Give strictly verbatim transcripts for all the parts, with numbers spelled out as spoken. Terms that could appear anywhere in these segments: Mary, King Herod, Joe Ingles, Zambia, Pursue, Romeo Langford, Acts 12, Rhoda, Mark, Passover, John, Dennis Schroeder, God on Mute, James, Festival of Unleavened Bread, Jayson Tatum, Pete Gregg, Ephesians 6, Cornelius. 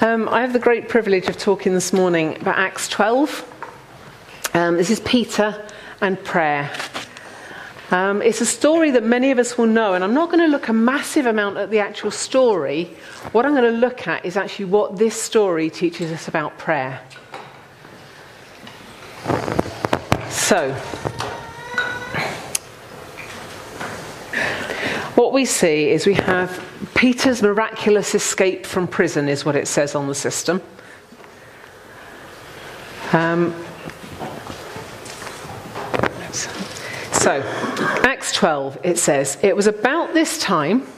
Um, I have the great privilege of talking this morning about Acts twelve. Um, this is Peter and prayer. Um, it's a story that many of us will know, and I'm not going to look a massive amount at the actual story. What I'm going to look at is actually what this story teaches us about prayer. So, what we see is we have Peter's miraculous escape from prison is what it says on the system. Um, so, Acts twelve, it says, "It was about this time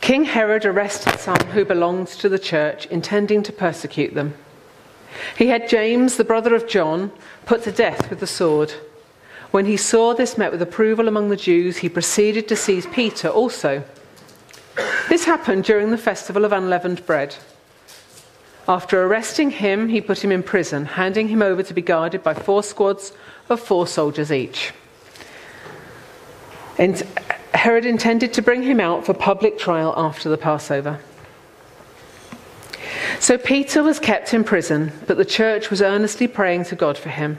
King Herod arrested some who belonged to the church, intending to persecute them. He had James, the brother of John, put to death with the sword. When he saw this met with approval among the Jews, he proceeded to seize Peter also. This happened during the Festival of Unleavened Bread. After arresting him, he put him in prison, handing him over to be guarded by four squads of four soldiers each. And Herod intended to bring him out for public trial after the Passover. So Peter was kept in prison, but the church was earnestly praying to God for him.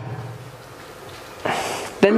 Then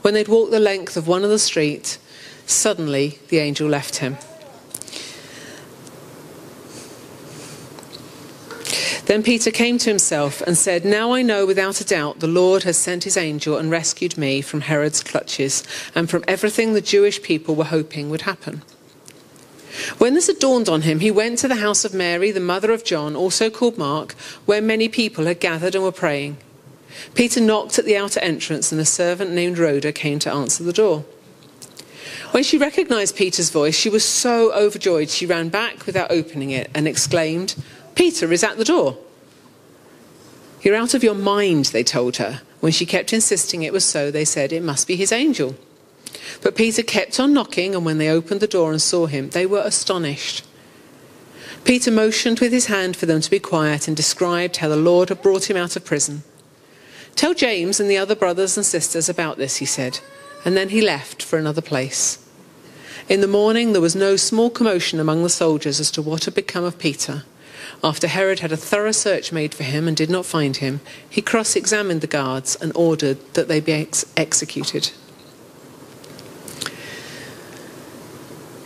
When they'd walked the length of one of the street, suddenly the angel left him. Then Peter came to himself and said, 'Now I know without a doubt the Lord has sent his angel and rescued me from Herod's clutches and from everything the Jewish people were hoping would happen.' When this had dawned on him, he went to the house of Mary, the mother of John, also called Mark, where many people had gathered and were praying. Peter knocked at the outer entrance, and a servant named Rhoda came to answer the door. When she recognized Peter's voice, she was so overjoyed she ran back without opening it and exclaimed, 'Peter is at the door.' 'You're out of your mind,' they told her. When she kept insisting it was so, they said, 'It must be his angel.' But Peter kept on knocking, and when they opened the door and saw him, they were astonished. Peter motioned with his hand for them to be quiet and described how the Lord had brought him out of prison. 'Tell James and the other brothers and sisters about this,' he said, and then he left for another place. In the morning there was no small commotion among the soldiers as to what had become of Peter. After Herod had a thorough search made for him and did not find him, he cross-examined the guards and ordered that they be ex- executed."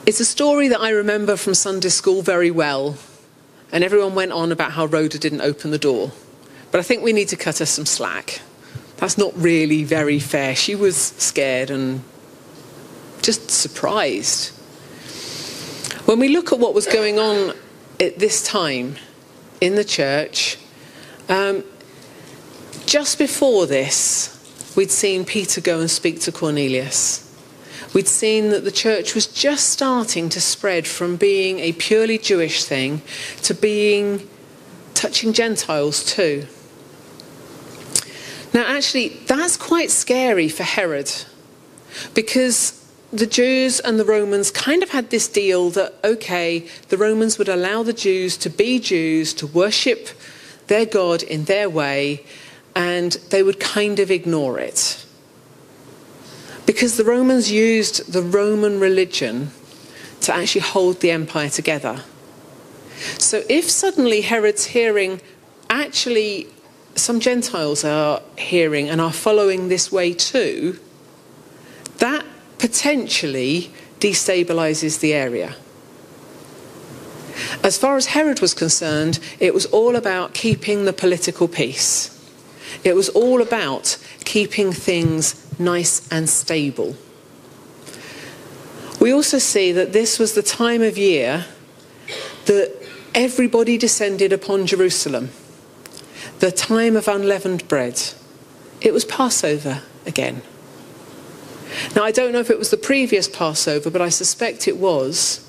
It's a story that I remember from Sunday school very well, and everyone went on about how Rhoda didn't open the door. But I think we need to cut her some slack. That's not really very fair. She was scared and just surprised. When we look at what was going on at this time in the church, um, just before this, we'd seen Peter go and speak to Cornelius. We'd seen that the church was just starting to spread from being a purely Jewish thing to being touching Gentiles too. Now, actually, that's quite scary for Herod, because the Jews and the Romans kind of had this deal that, okay, the Romans would allow the Jews to be Jews, to worship their God in their way, and they would kind of ignore it. Because the Romans used the Roman religion to actually hold the empire together. So if suddenly Herod's hearing, actually, some Gentiles are hearing and are following this way too, that potentially destabilizes the area. As far as Herod was concerned, it was all about keeping the political peace. It was all about keeping things nice and stable. We also see that this was the time of year that everybody descended upon Jerusalem, the time of unleavened bread. It was Passover again. Now, I don't know if it was the previous Passover, but I suspect it was,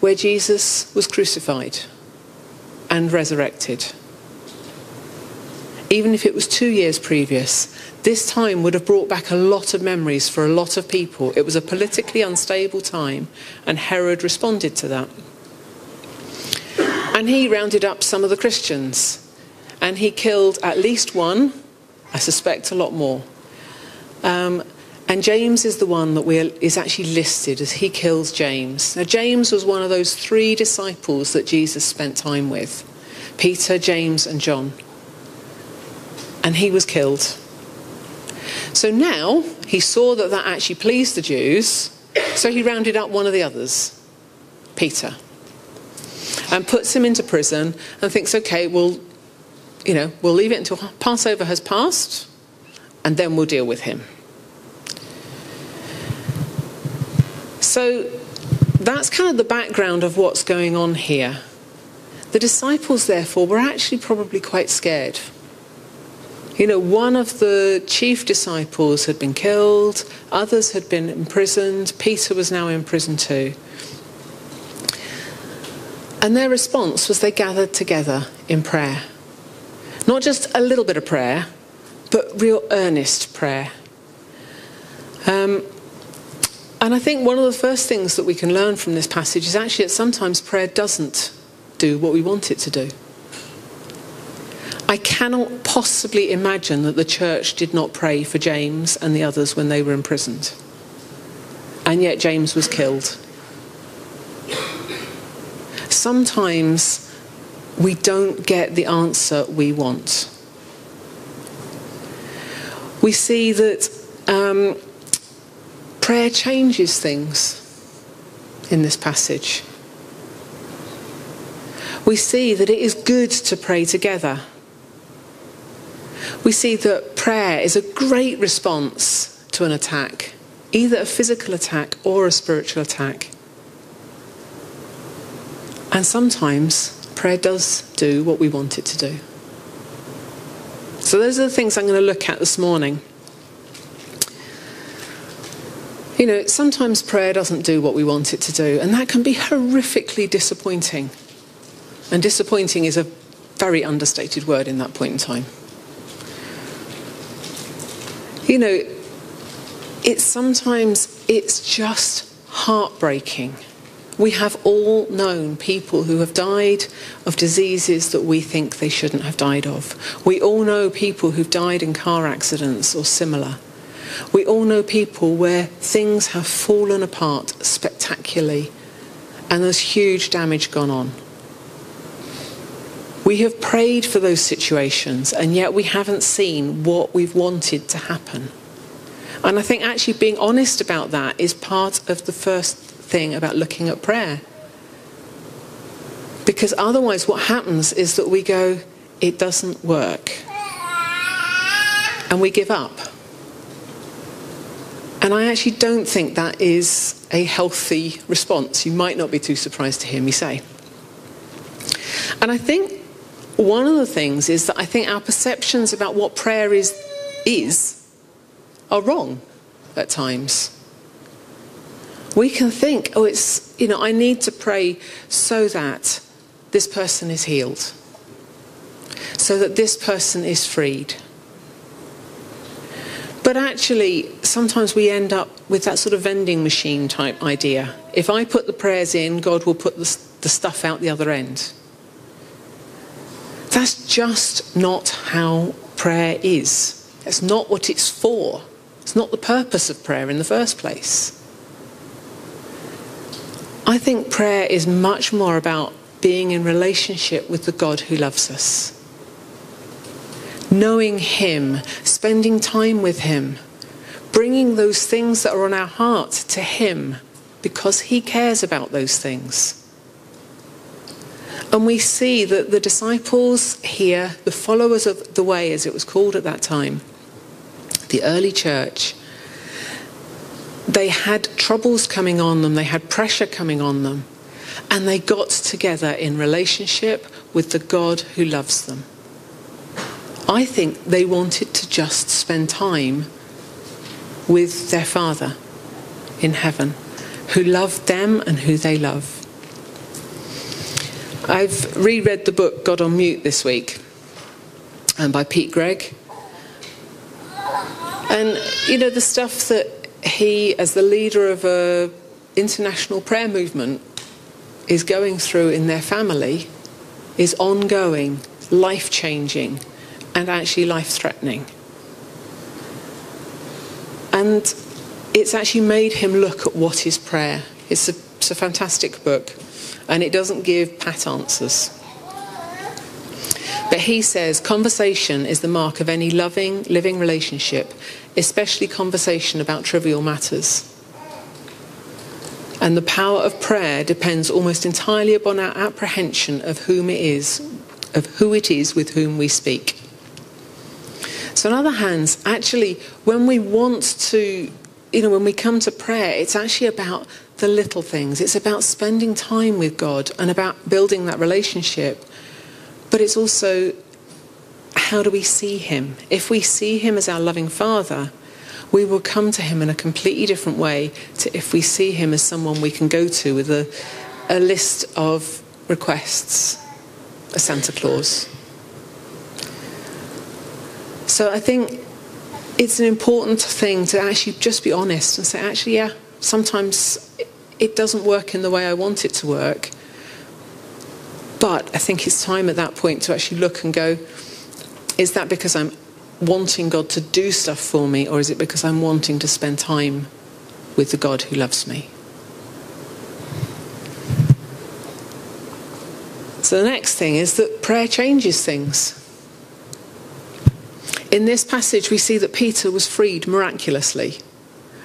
where Jesus was crucified and resurrected. Even if it was two years previous, this time would have brought back a lot of memories for a lot of people. It was a politically unstable time, and Herod responded to that. And he rounded up some of the Christians, and he killed at least one, I suspect a lot more. Um, And James is the one that we are, is actually listed as he kills James. Now, James was one of those three disciples that Jesus spent time with. Peter, James, and John. And he was killed. So now, he saw that that actually pleased the Jews, so he rounded up one of the others, Peter, and puts him into prison and thinks, okay, well, you know, we'll leave it until Passover has passed, and then we'll deal with him. So that's kind of the background of what's going on here. The disciples, therefore, were actually probably quite scared. You know, one of the chief disciples had been killed, others had been imprisoned, Peter was now in prison too. And their response was they gathered together in prayer. Not just a little bit of prayer, but real earnest prayer. Um... And I think one of the first things that we can learn from this passage is actually that sometimes prayer doesn't do what we want it to do. I cannot possibly imagine that the church did not pray for James and the others when they were imprisoned. And yet James was killed. Sometimes we don't get the answer we want. We see that... Um, Prayer changes things in this passage. We see that it is good to pray together. We see that prayer is a great response to an attack, either a physical attack or a spiritual attack. And sometimes prayer does do what we want it to do. So those are the things I'm going to look at this morning. You know, sometimes prayer doesn't do what we want it to do, and that can be horrifically disappointing. And disappointing is a very understated word in that point in time. You know, it's sometimes, it's just heartbreaking. We have all known people who have died of diseases that we think they shouldn't have died of. We all know people who've died in car accidents or similar. We all know people where things have fallen apart spectacularly and there's huge damage gone on. We have prayed for those situations and yet we haven't seen what we've wanted to happen. And I think actually being honest about that is part of the first thing about looking at prayer. Because otherwise what happens is that we go, it doesn't work. And we give up. And I actually don't think that is a healthy response. You might not be too surprised to hear me say. And I think one of the things is that I think our perceptions about what prayer is, is are wrong at times. We can think, oh, it's, you know, I need to pray so that this person is healed, so that this person is freed. But actually, sometimes we end up with that sort of vending machine type idea. If I put the prayers in, God will put the, the stuff out the other end. That's just not how prayer is. That's not what it's for. It's not the purpose of prayer in the first place. I think prayer is much more about being in relationship with the God who loves us. Knowing him, spending time with him, bringing those things that are on our heart to him because he cares about those things. And we see that the disciples here, the followers of the way, as it was called at that time, the early church, they had troubles coming on them, they had pressure coming on them, and they got together in relationship with the God who loves them. I think they wanted to just spend time with their Father in heaven, who loved them and who they love. I've reread the book God on Mute this week, and by Pete Gregg. And, you know, the stuff that he, as the leader of an international prayer movement, is going through in their family is ongoing, life-changing, and actually life-threatening. And it's actually made him look at what is prayer. It's a, it's a fantastic book. And it doesn't give pat answers. But he says, conversation is the mark of any loving, living relationship, especially conversation about trivial matters. And the power of prayer depends almost entirely upon our apprehension of whom it is, of who it is with whom we speak. So on other hands, actually, when we want to, you know, when we come to prayer, it's actually about the little things. It's about spending time with God and about building that relationship. But it's also, how do we see him? If we see him as our loving Father, we will come to him in a completely different way to if we see him as someone we can go to with a, a list of requests, a Santa Claus. So I think it's an important thing to actually just be honest and say, actually, yeah, sometimes it doesn't work in the way I want it to work. But I think it's time at that point to actually look and go, is that because I'm wanting God to do stuff for me, or is it because I'm wanting to spend time with the God who loves me? So the next thing is that prayer changes things. In this passage, we see that Peter was freed miraculously.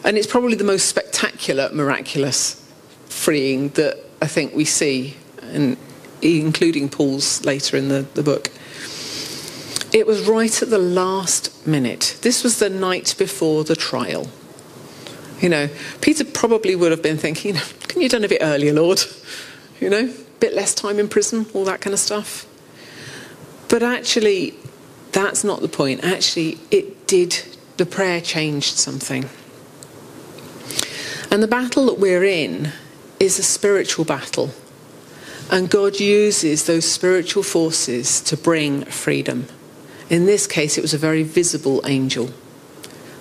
And it's probably the most spectacular, miraculous freeing that I think we see, and including Paul's later in the, the book. It was right at the last minute. This was the night before the trial. You know, Peter probably would have been thinking, couldn't you have done a bit earlier, Lord? You know, a bit less time in prison, all that kind of stuff. But actually, that's not the point. Actually, it did, the prayer changed something. And the battle that we're in is a spiritual battle. And God uses those spiritual forces to bring freedom. In this case, it was a very visible angel.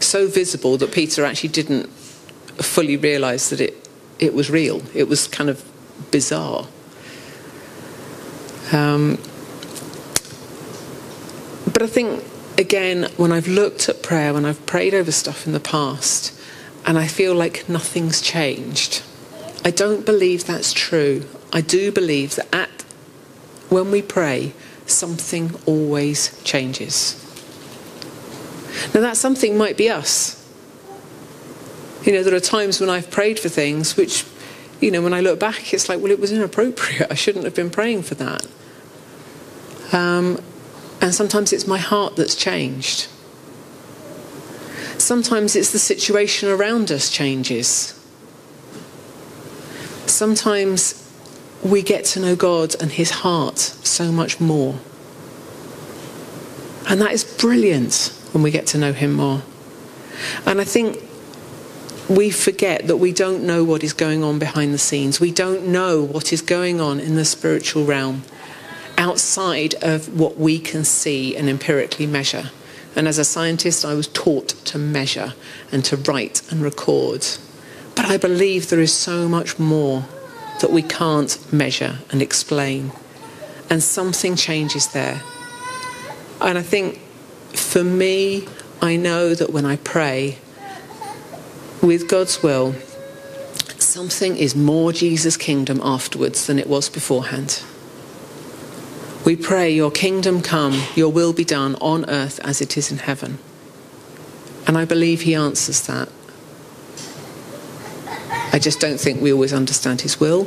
So visible that Peter actually didn't fully realise that it, it was real. It was kind of bizarre. Um, but I think, again, when I've looked at prayer, when I've prayed over stuff in the past, and I feel like nothing's changed, I don't believe that's true. I do believe that at, when we pray, something always changes. Now that something might be us. You know, there are times when I've prayed for things which, you know, when I look back, it's like, well, it was inappropriate. I shouldn't have been praying for that. Um, and sometimes it's my heart that's changed. Sometimes it's the situation around us changes. Sometimes we get to know God and his heart so much more. And that is brilliant when we get to know him more. And I think we forget that we don't know what is going on behind the scenes. We don't know what is going on in the spiritual realm outside of what we can see and empirically measure. And as a scientist, I was taught to measure and to write and record. But I believe there is so much more that we can't measure and explain. And something changes there. And I think, for me, I know that when I pray, with God's will, something is more Jesus' kingdom afterwards than it was beforehand. We pray, your kingdom come, your will be done on earth as it is in heaven. And I believe he answers that. I just don't think we always understand his will.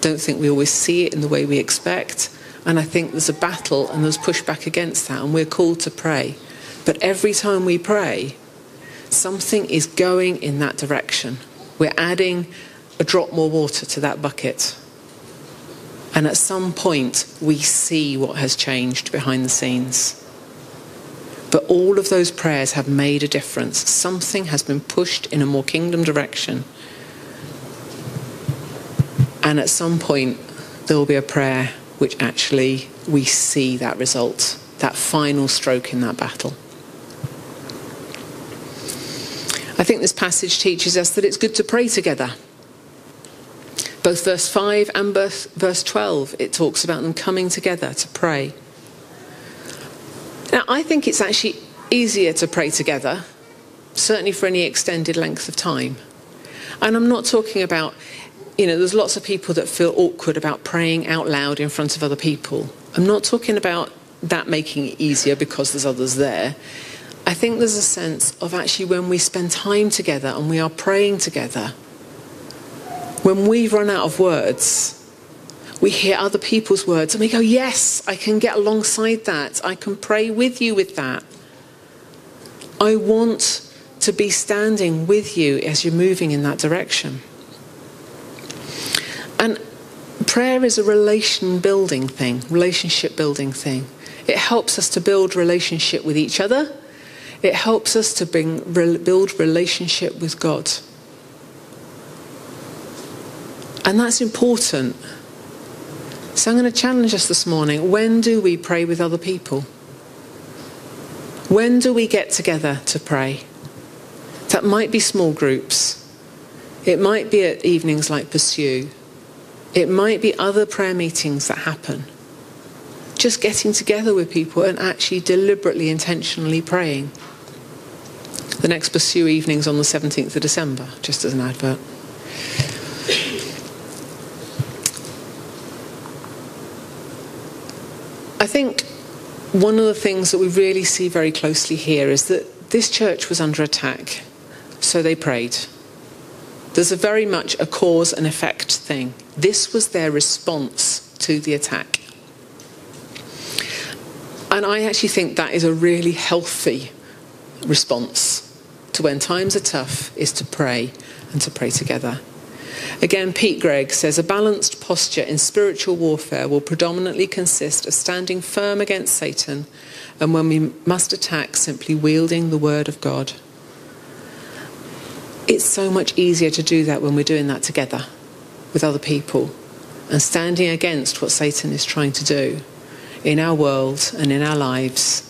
don't think we always see it in the way we expect. And I think there's a battle and there's pushback against that, and we're called to pray. But every time we pray, something is going in that direction. We're adding a drop more water to that bucket. And at some point, we see what has changed behind the scenes. But all of those prayers have made a difference. Something has been pushed in a more kingdom direction. And at some point, there will be a prayer which actually we see that result, that final stroke in that battle. I think this passage teaches us that it's good to pray together. Both verse five and verse twelve, it talks about them coming together to pray. Now, I think it's actually easier to pray together, certainly for any extended length of time. And I'm not talking about, you know, there's lots of people that feel awkward about praying out loud in front of other people. I'm not talking about that making it easier because there's others there. I think there's a sense of actually when we spend time together and we are praying together, when we run out of words, we hear other people's words and we go, yes, I can get alongside that. I can pray with you with that. I want to be standing with you as you're moving in that direction. And prayer is a relation building thing, relationship building thing. It helps us to build relationship with each other. It helps us to bring, build relationship with God. And that's important. So I'm going to challenge us this morning. When do we pray with other people? When do we get together to pray? That might be small groups. It might be at evenings like Pursue. It might be other prayer meetings that happen. Just getting together with people and actually deliberately, intentionally praying. The next Pursue evening's on the seventeenth of December, just as an advert. I think one of the things that we really see very closely here is that this church was under attack, so they prayed. There's a very much a cause and effect thing. This was their response to the attack. And I actually think that is a really healthy response to when times are tough, is to pray and to pray together. Again, Pete Gregg says, a balanced posture in spiritual warfare will predominantly consist of standing firm against Satan, and when we must attack, simply wielding the word of God. It's so much easier to do that when we're doing that together with other people and standing against what Satan is trying to do in our world and in our lives.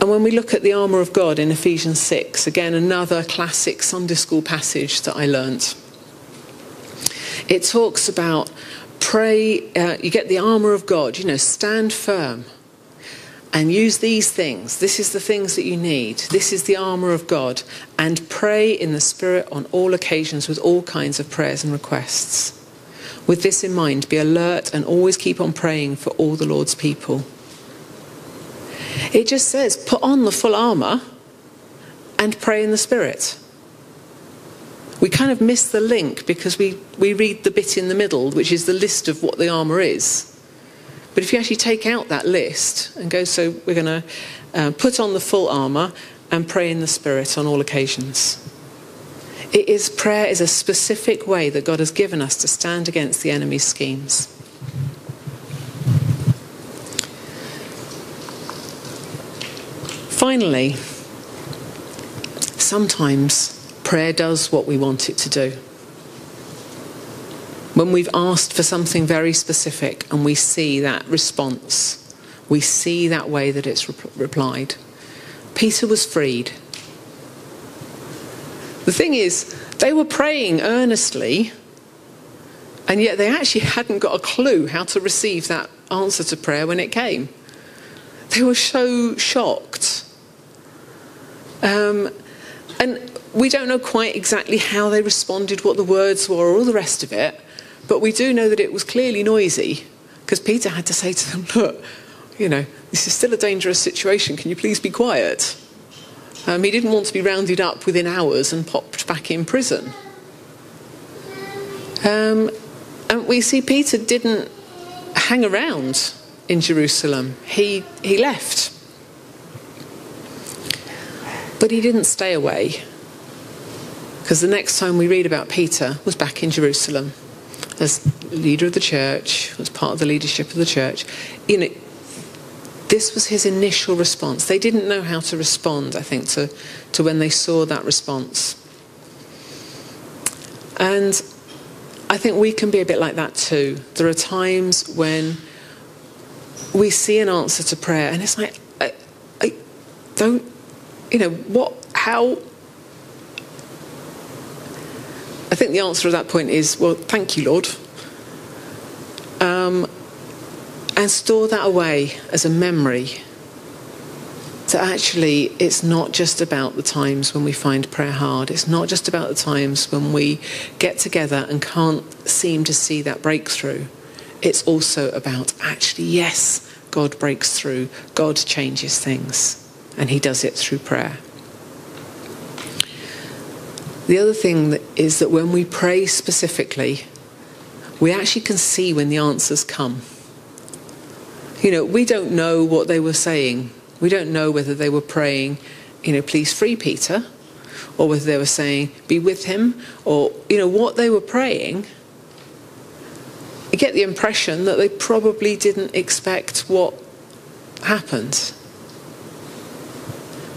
And when we look at the armour of God in Ephesians six, again, another classic Sunday school passage that I learnt. It talks about pray, uh, you get the armour of God, you know, stand firm and use these things. This is the things that you need. This is the armour of God. And pray in the Spirit on all occasions with all kinds of prayers and requests. With this in mind, be alert and always keep on praying for all the Lord's people. It just says, put on the full armour and pray in the Spirit. We kind of miss the link because we, we read the bit in the middle, which is the list of what the armour is. But if you actually take out that list and go, so we're going to uh, put on the full armour and pray in the Spirit on all occasions. It is, prayer is a specific way that God has given us to stand against the enemy's schemes. Finally, sometimes prayer does what we want it to do. When we've asked for something very specific and we see that response, we see that way that it's re- replied. Peter was freed. The thing is, they were praying earnestly, and yet they actually hadn't got a clue how to receive that answer to prayer when it came. They were so shocked. Um, and we don't know quite exactly how they responded, what the words were, or all the rest of it, but we do know that it was clearly noisy, because Peter had to say to them, look, you know, this is still a dangerous situation, can you please be quiet? Um, he didn't want to be rounded up within hours and popped back in prison. Um, and we see Peter didn't hang around in Jerusalem. He, he left. But he didn't stay away, because the next time we read about Peter was back in Jerusalem as leader of the church, as part of the leadership of the church. You know, this was his initial response. They didn't know how to respond, I think, to, to when they saw that response. And I think we can be a bit like that too. There are times when we see an answer to prayer and it's like, I, I don't, you know, what, how? I think the answer at that point is, well, thank you, Lord. Um, and store that away as a memory. So actually, it's not just about the times when we find prayer hard. It's not just about the times when we get together and can't seem to see that breakthrough. It's also about, actually, yes, God breaks through. God changes things, and he does it through prayer. The other thing is that when we pray specifically, we actually can see when the answers come. You know, we don't know what they were saying. We don't know whether they were praying, you know, please free Peter, or whether they were saying, be with him, or, you know, what they were praying. You get the impression that they probably didn't expect what happened.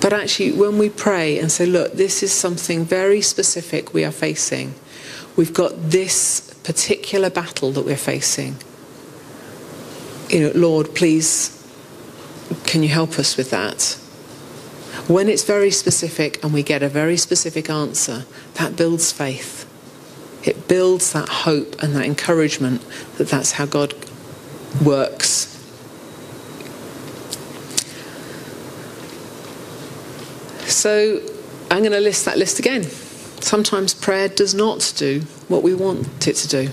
But actually, when we pray and say, look, this is something very specific we are facing. We've got this particular battle that we're facing. You know, Lord, please, can you help us with that? When it's very specific and we get a very specific answer, that builds faith. It builds that hope and that encouragement that that's how God works. So I'm going to list that list again. Sometimes prayer does not do what we want it to do,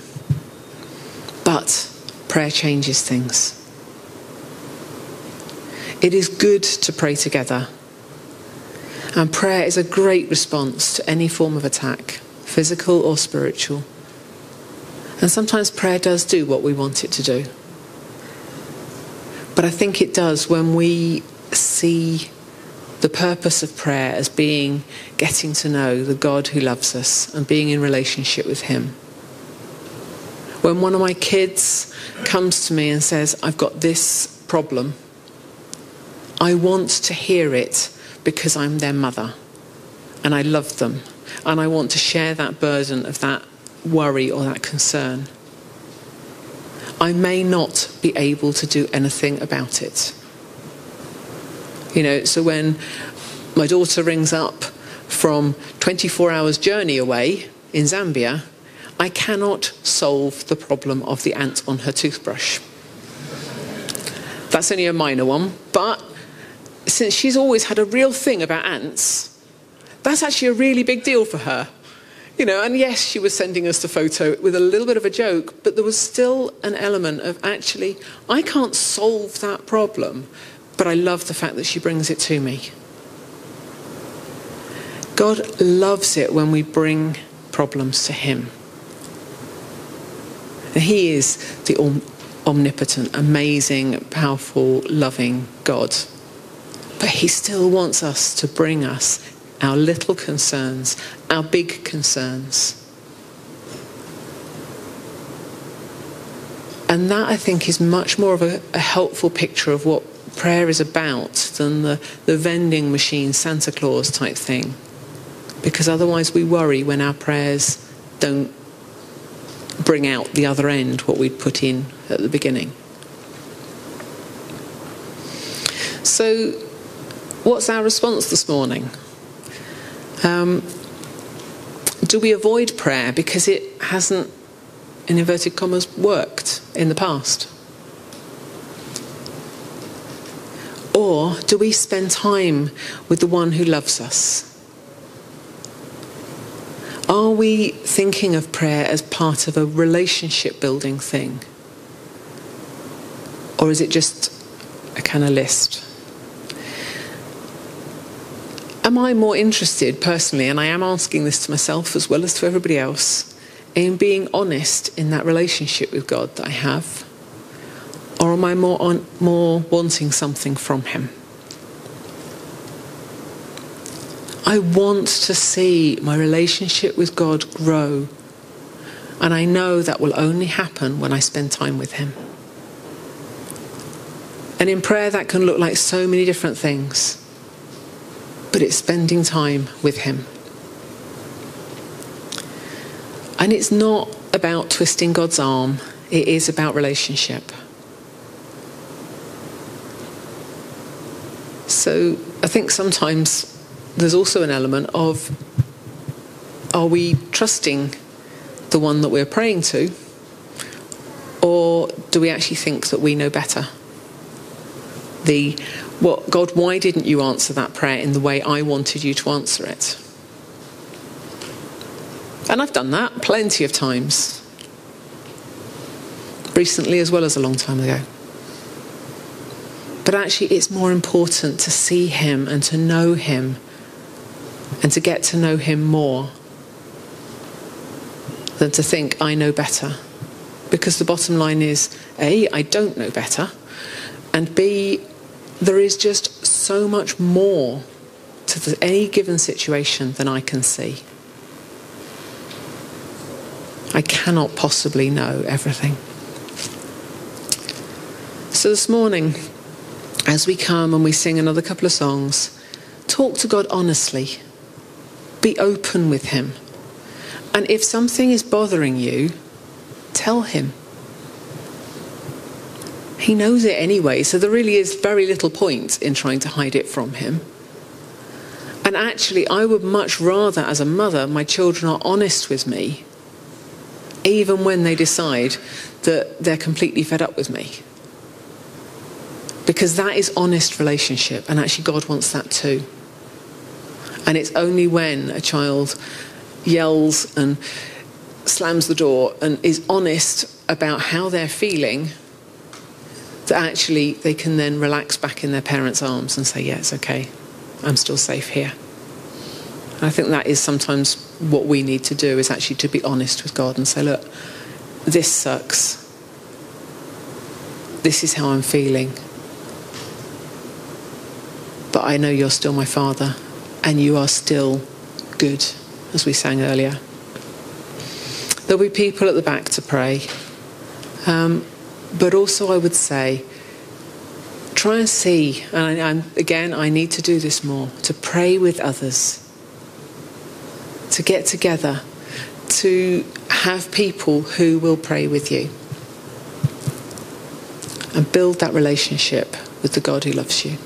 but prayer changes things. It is good to pray together. And prayer is a great response to any form of attack, physical or spiritual. And sometimes prayer does do what we want it to do. But I think it does when we see the purpose of prayer as being getting to know the God who loves us and being in relationship with him. When one of my kids comes to me and says, I've got this problem, I want to hear it because I'm their mother and I love them and I want to share that burden of that worry or that concern. I may not be able to do anything about it. You know, so when my daughter rings up from twenty-four hours journey away in Zambia, I cannot solve the problem of the ant on her toothbrush. That's only a minor one, but since she's always had a real thing about ants, that's actually a really big deal for her. You know, and yes, she was sending us the photo with a little bit of a joke, but there was still an element of actually, I can't solve that problem, but I love the fact that she brings it to me. God loves it when we bring problems to him. And he is the om- omnipotent, amazing, powerful, loving God. But he still wants us to bring us our little concerns, our big concerns. And that, I think, is much more of a, a helpful picture of what prayer is about than the, the vending machine Santa Claus type thing. Because otherwise we worry when our prayers don't bring out the other end what we'd put in at the beginning. So what's our response this morning? Um, do we avoid prayer because it hasn't, in inverted commas, worked in the past? Or do we spend time with the one who loves us? Are we thinking of prayer as part of a relationship building thing? Or is it just a kind of list? Am I more interested personally, and I am asking this to myself as well as to everybody else, in being honest in that relationship with God that I have? Or am I more, on, more wanting something from him? I want to see my relationship with God grow. And I know that will only happen when I spend time with him. And in prayer that can look like so many different things. But it's spending time with him. And it's not about twisting God's arm. It is about relationship. So I think sometimes there's also an element of, are we trusting the one that we're praying to, or do we actually think that we know better? The, well, God, why didn't you answer that prayer in the way I wanted you to answer it? And I've done that plenty of times, recently as well as a long time ago. But actually it's more important to see him and to know him and to get to know him more than to think I know better. Because the bottom line is, A, I don't know better, and B, there is just so much more to the, any given situation than I can see. I cannot possibly know everything. So this morning, as we come and we sing another couple of songs, talk to God honestly. Be open with him. And if something is bothering you, tell him. He knows it anyway, so there really is very little point in trying to hide it from him. And actually, I would much rather, as a mother, my children are honest with me, even when they decide that they're completely fed up with me. Because that is honest relationship, and actually God wants that too. And it's only when a child yells and slams the door and is honest about how they're feeling that actually they can then relax back in their parents' arms and say, yeah, it's okay, I'm still safe here. And I think that is sometimes what we need to do, is actually to be honest with God and say, look, this sucks. This is how I'm feeling. But I know you're still my Father, and you are still good, as we sang earlier. There'll be people at the back to pray. Um, but also I would say, try and see, and I, I'm, again, I need to do this more, to pray with others, to get together, to have people who will pray with you, and build that relationship with the God who loves you.